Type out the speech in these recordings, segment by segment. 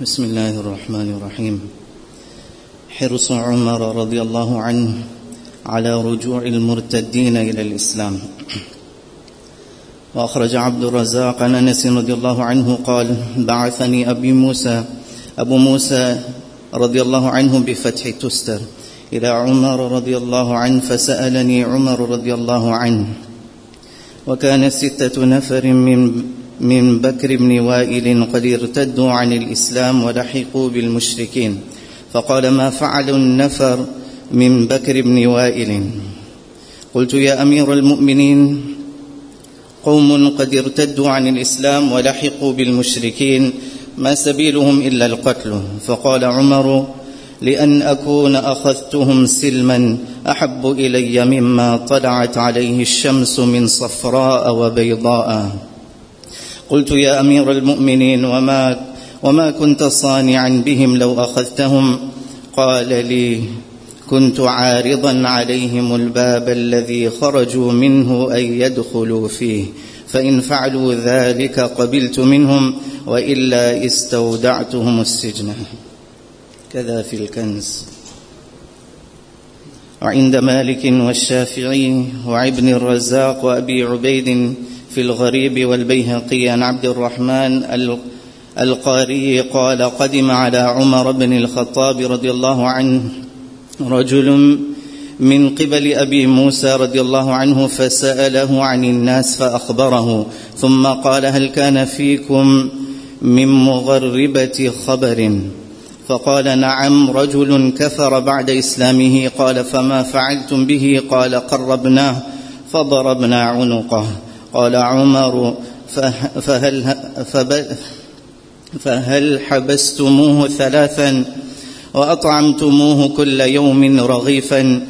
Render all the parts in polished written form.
بسم الله الرحمن الرحيم. حرص عمر رضي الله عنه على رجوع المرتدين إلى الإسلام. وأخرج عبد الرزاق عن أنس رضي الله عنه قال: بعثني أبو موسى رضي الله عنه بفتح تستر إلى عمر رضي الله عنه فسألني عمر رضي الله عنه، وكان 6 نفر من بكر بن وائل قد ارتدوا عن الإسلام ولحقوا بالمشركين، فقال: ما فعل النفر من بكر بن وائل؟ قلت: يا أمير المؤمنين، قوم قد ارتدوا عن الإسلام ولحقوا بالمشركين، ما سبيلهم إلا القتل. فقال عمر: لأن أكون أخذتهم سلما أحب إلي مما طلعت عليه الشمس من صفراء وبيضاء. قلت: يا أمير المؤمنين، وما كنت صانعا بهم لو أخذتهم؟ قال لي: كنت عارضا عليهم الباب الذي خرجوا منه أن يدخلوا فيه، فإن فعلوا ذلك قبلت منهم، وإلا استودعتهم السجن. كذا في الكنز. وعند مالك والشافعي وابن الرزاق وأبي عبيد في الغريب والبيهقي عن عبد الرحمن القاري قال: قدم على عمر بن الخطاب رضي الله عنه رجل من قبل أبي موسى رضي الله عنه فسأله عن الناس فأخبره، ثم قال: هل كان فيكم من مغربة خبر؟ فقال: نعم، رجل كفر بعد إسلامه. قال: فما فعلتم به؟ قال: قربناه فضربنا عنقه. قال عمر: فهل حبستموه 3 وأطعمتموه كل يوم رغيفا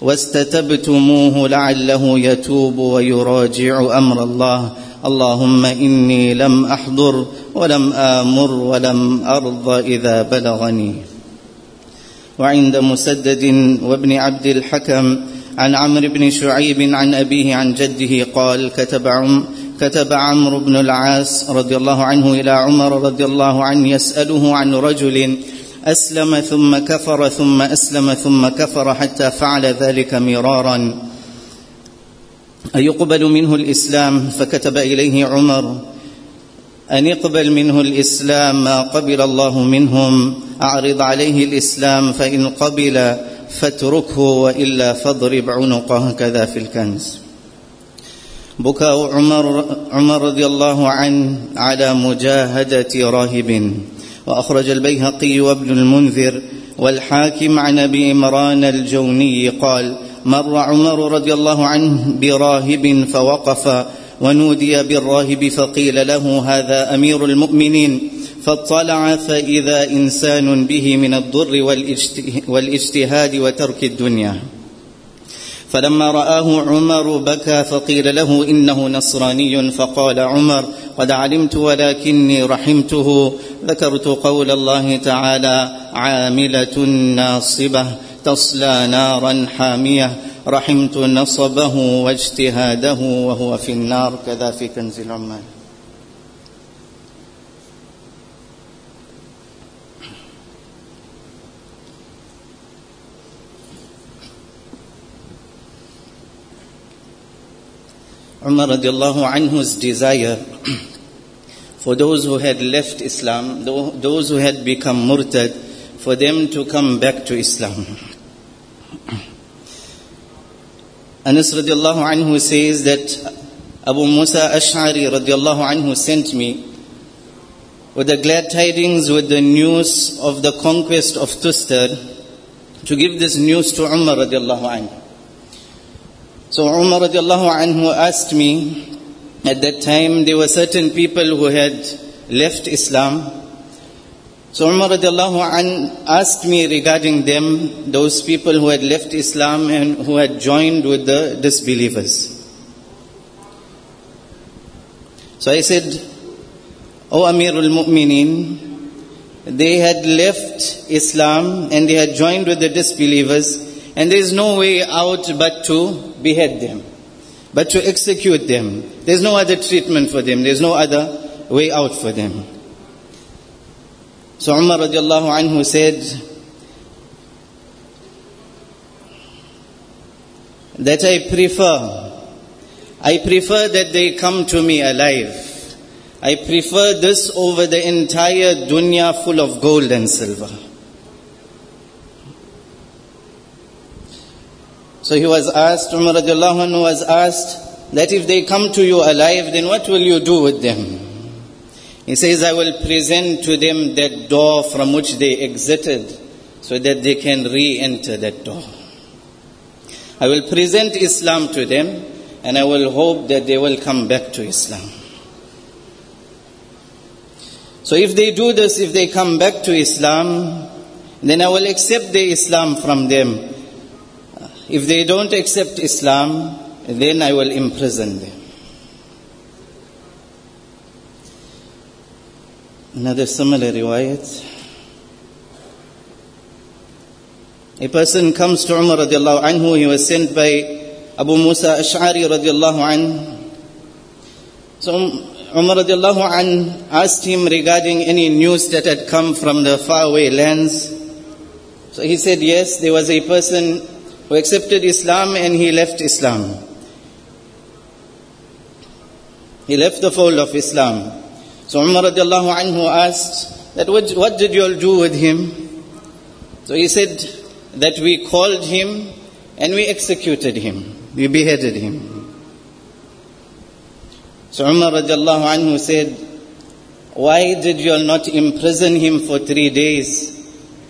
واستتبتموه لعله يتوب ويراجع أمر الله؟ اللهم إني لم أحضر ولم آمر ولم أرضى إذا بلغني. وعند مسدد وابن عبد الحكم عن عمرو بن شعيب عن أبيه عن جده قال: كتب عمرو بن العاص رضي الله عنه إلى عمر رضي الله عنه يسأله عن رجل أسلم ثم كفر ثم أسلم ثم كفر حتى فعل ذلك مرارا، أيقبل منه الإسلام؟ فكتب إليه عمر أن يقبل منه الإسلام ما قبل الله منهم، أعرض عليه الإسلام، فإن قبل فاتركه وإلا فاضرب عنقه. كذا في الكنز. بكاء عمر رضي الله عنه على مجاهدة راهب. وأخرج البيهقي وابن المنذر والحاكم عن أبي عمران الجوني قال: مر عمر رضي الله عنه براهب فوقف، ونودي بالراهب فقيل له: هذا أمير المؤمنين. فاطلع فإذا إنسان به من الضر والاجتهاد وترك الدنيا. فلما رآه عمر بكى، فقيل له: إنه نصراني. فقال عمر: قد علمت ولكني رحمته، ذكرت قول الله تعالى: عاملة ناصبة تصلى نارا حامية، رحمت نصبه واجتهاده وهو في النار. كذا في كنز العمال. Umar radiallahu anhu's desire for those who had left Islam, those who had become murtad, for them to come back to Islam. Anas radiallahu anhu says that Abu Musa Ash'ari radiallahu anhu sent me with the glad tidings, with the news of the conquest of Tustar, to give this news to Umar radiallahu anhu. So Umar radiallahu anhu asked me, at that time there were certain people who had left Islam. So Umar radiallahu anhu asked me regarding them, those people who had left Islam and who had joined with the disbelievers. So I said, O Amirul Mu'mineen, they had left Islam and they had joined with the disbelievers, and there is no way out but to behead them, but to execute them. There is no other treatment for them. There is no other way out for them. So Umar radiallahu anhu said that I prefer that they come to me alive. I prefer this over the entire dunya full of gold and silver. So he was asked, Umar radiallahu anhu was asked that if they come to you alive, then what will you do with them? He says, I will present to them that door from which they exited so that they can re-enter that door. I will present Islam to them and I will hope that they will come back to Islam. So if they do this, if they come back to Islam, then I will accept the Islam from them. If they don't accept Islam, then I will imprison them. Another similar riwayat. A person comes to Umar radiallahu anhu. He was sent by Abu Musa Ash'ari radiallahu anhu. So Umar radiallahu anhu asked him regarding any news that had come from the faraway lands. So he said, yes, there was a person who accepted Islam and he left Islam. He left the fold of Islam. So Umar radiallahu anhu asked that what did you all do with him? So he said that we called him and we executed him. We beheaded him. So Umar radiallahu anhu said, why did you all not imprison him for 3 days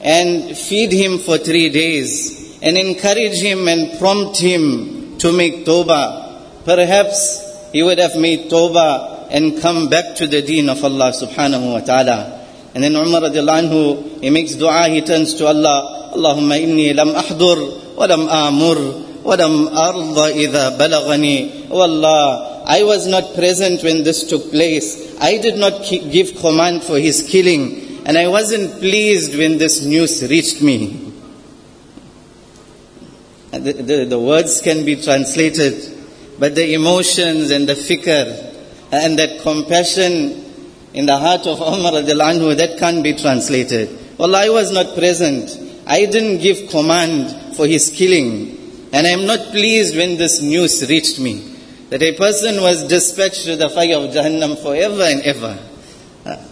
and feed him for 3 days? And encourage him and prompt him to make tawbah. Perhaps he would have made tawbah and come back to the deen of Allah subhanahu wa ta'ala. And then Umar radiallahu anhu, he makes dua, he turns to Allah. Allahumma inni lam ahdur, wa lam amur, wa lam arda idha balagani. Oh Allah, I was not present when this took place. I did not give command for his killing. And I wasn't pleased when this news reached me. The words can be translated, but the emotions and the fikr and that compassion in the heart of Umar radiallahu anhu, that can't be translated. Well, I was not present. I didn't give command for his killing. And I'm not pleased when this news reached me, that a person was dispatched to the fire of Jahannam forever and ever.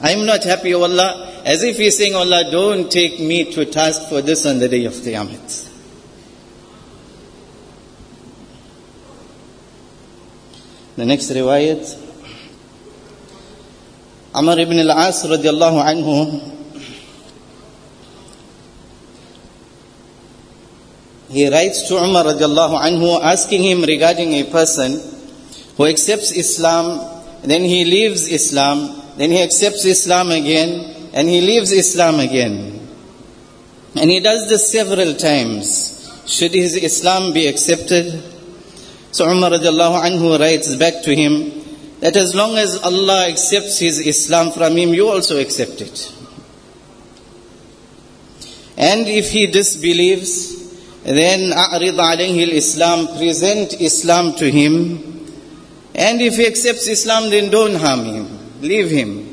I'm not happy, O Allah, as if he's saying, O Allah, don't take me to task for this on the day of Qiyamah. The next riwayat, Umar ibn al-Asr radiallahu anhu, he writes to Umar radiallahu anhu asking him regarding a person who accepts Islam, then he leaves Islam, then he accepts Islam again, and he leaves Islam again. And he does this several times. Should his Islam be accepted? So Umar radiallahu anhu writes back to him that as long as Allah accepts his Islam from him, you also accept it. And if he disbelieves, then a'rid alayhi al-Islam, present Islam to him. And if he accepts Islam, then don't harm him, leave him,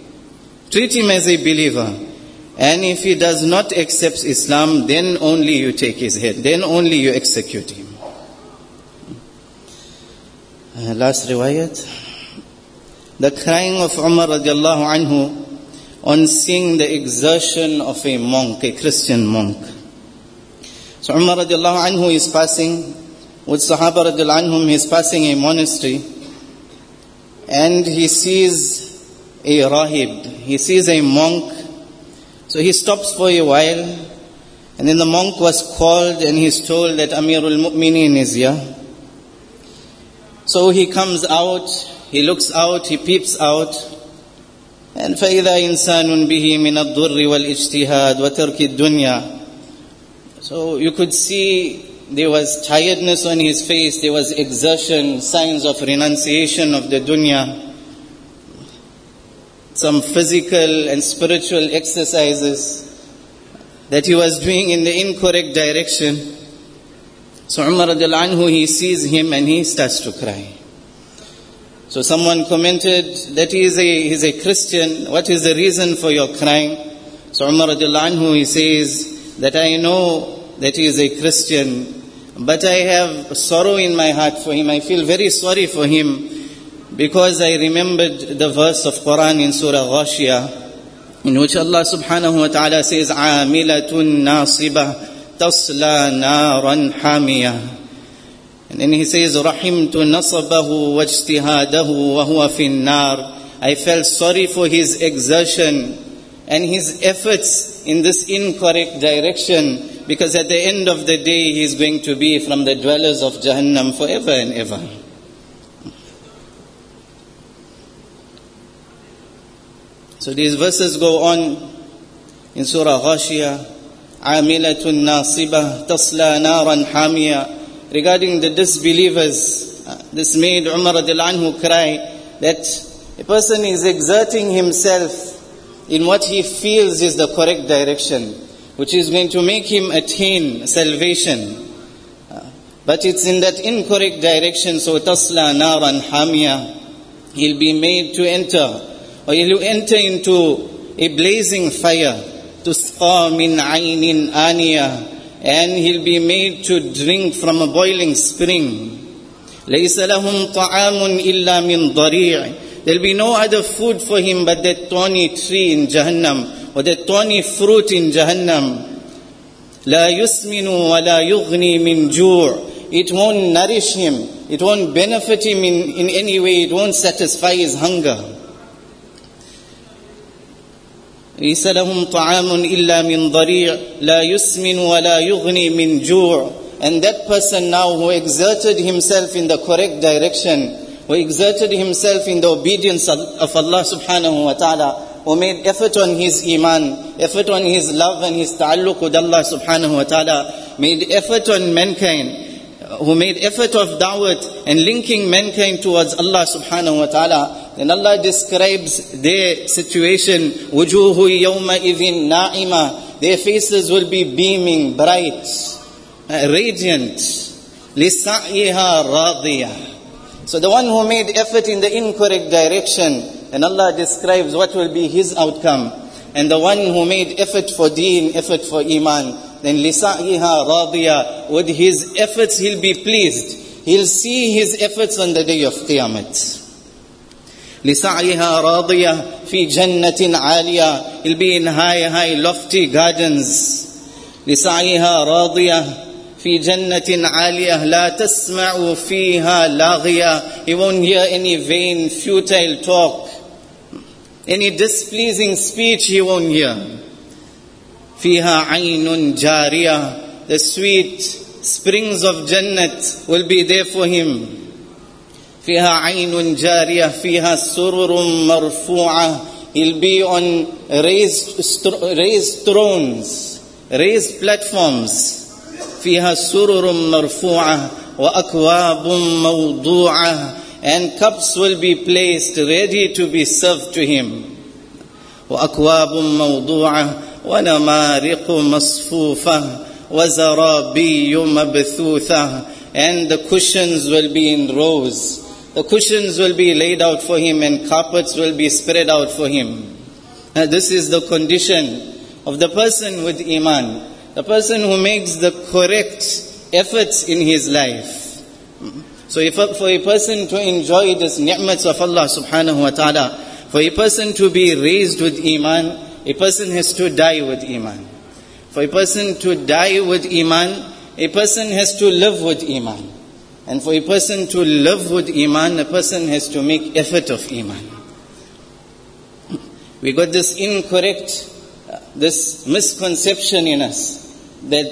treat him as a believer. And if he does not accept Islam, then only you take his head, then only you execute him. Last riwayat, the crying of Umar radiallahu anhu on seeing the exertion of a monk, a Christian monk. So Umar radiallahu anhu is passing with Sahaba radiallahu anhum, he is passing a monastery and he sees a rahib, he sees a monk. So he stops for a while and then the monk was called and he's told that Amirul Mu'mineen is here. So he comes out, he looks out, he peeps out. And فَإِذَا إِنسَانٌ بِهِ مِنَ الضُّرِّ وَالْإِجْتِهَادِ وَتَرْكِ الدُّنْيَا. So you could see there was tiredness on his face, there was exertion, signs of renunciation of the dunya, some physical and spiritual exercises that he was doing in the incorrect direction. So Umar radiallahu anhu, he sees him and he starts to cry. So someone commented that he is a Christian. What is the reason for your crying? So Umar radiallahu anhu, he says that I know that he is a Christian, but I have sorrow in my heart for him. I feel very sorry for him because I remembered the verse of Quran in Surah Ghashiyah, in which Allah subhanahu wa ta'ala says, "Amilatun nasibah tasla naran hamiyah." And then he says, رَحِمْتُ نَصَبَهُ وَاجْتِهَادَهُ وَهُوَ فِي النَّارِ. I felt sorry for his exertion and his efforts in this incorrect direction, because at the end of the day he is going to be from the dwellers of Jahannam forever and ever. So these verses go on in Surah Ghashiyah, عَامِلَةٌ نَاصِبَةٌ تَصْلَى نَارًا حَامِيَةٌ. Regarding the disbelievers, this made Umar radiallahu anhu cry that a person is exerting himself in what he feels is the correct direction, which is going to make him attain salvation. But it's in that incorrect direction, so tasla naran hamiyah, he'll be made to enter, or he'll enter into a blazing fire, tusqa min aynin aniyah, and he'll be made to drink from a boiling spring. لَيْسَ لَهُمْ طَعَامٌ إِلَّا مِنْ ضَرِيعٍ. There'll be no other food for him but that thorny tree in Jahannam, or that thorny fruit in Jahannam. لَا يُسْمِنُ وَلَا يُغْنِي مِنْ جُوعٍ. It won't nourish him, it won't benefit him in any way, it won't satisfy his hunger. ليس لهم طعام إلا من ضريع لا يسمن ولا يغني من جوع. And that person now who exerted himself in the correct direction, who exerted himself in the obedience of Allah subhanahu wa ta'ala, who made effort on his iman, effort on his love and his ta'alluq with Allah subhanahu wa ta'ala, made effort on mankind, who made effort of da'wat and linking mankind towards Allah subhanahu wa ta'ala. Then Allah describes their situation, وَجُوهُ يَوْمَئِذٍ نَاعِمَةٍ. Their faces will be beaming, bright, radiant. لِسَعْيِهَا رَاضِيَةٍ. So the one who made effort in the incorrect direction, and Allah describes what will be his outcome. And the one who made effort for deen, effort for iman, then لِسَعْيِهَا رَاضِيَةٍ. With his efforts he'll be pleased. He'll see his efforts on the day of Qiyamah. لِسَعْيِهَا رَاضِيَةٍ فِي جَنَّةٍ عَالِيَةٍ. He'll be in high, lofty gardens. لِسَعْيِهَا رَاضِيَةٍ فِي جَنَّةٍ عَالِيَةٍ لَا تَسْمَعُ فِيهَا لَاغِيَةٍ. He won't hear any vain, futile talk. Any displeasing speech he won't hear. فِيهَا عَيْنٌ جَارِيَةٍ. The sweet springs of Jannat will be there for him. فيها عين جارية فيها سرر مرفوعة. He'll be on raised thrones, raised platforms. فيها سرر مرفوعة وأكواب موضوعة. And cups will be placed ready to be served to him. وأكواب موضوعة ونمارق مصفوفة وزرابي مبثوثة. And the cushions will be in rows. The cushions will be laid out for him, and carpets will be spread out for him. Now this is the condition of the person with iman, the person who makes the correct efforts in his life. So for a person to enjoy this ni'mat of Allah subhanahu wa ta'ala, for a person to be raised with iman, a person has to die with iman. For a person to die with iman, a person has to live with iman. And for a person to live with iman, a person has to make effort of iman. We got this incorrect, this misconception in us, that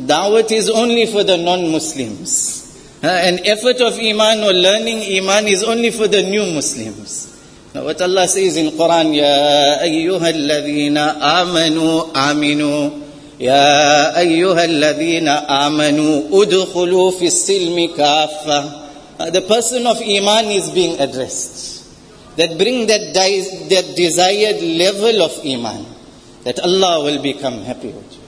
da'wat is only for the non-Muslims. An effort of iman or learning iman is only for the new Muslims. Now what Allah says in Quran, يَا أَيُّهَا الَّذِينَ آمَنُوا آمِنُوا. يا أيها الذين آمنوا ادخلوا في السلم كافة. The person of iman is being addressed. That bring that desired level of iman, that Allah will become happy with you.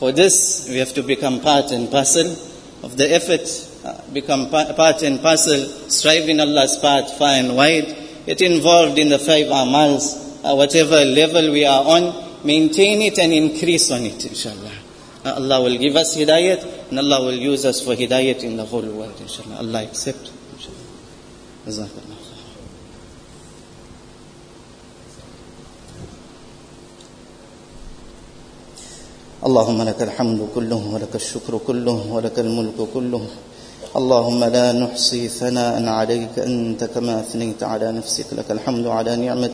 For this, we have to become part and parcel of the effort become part and parcel, strive in Allah's path far and wide, get involved in the 5 amals, whatever level we are on, maintain it and increase on it, inshallah. Allah will give us hidayat, and Allah will use us for hidayat in the whole world, inshallah. Allah accept, inshallah. JazakAllah. اللهم لك الحمد كله ولك الشكر كله ولك الملك كله اللهم لا نحصي ثناء عليك أنت كما أثنيت على نفسك لك الحمد على نعمتك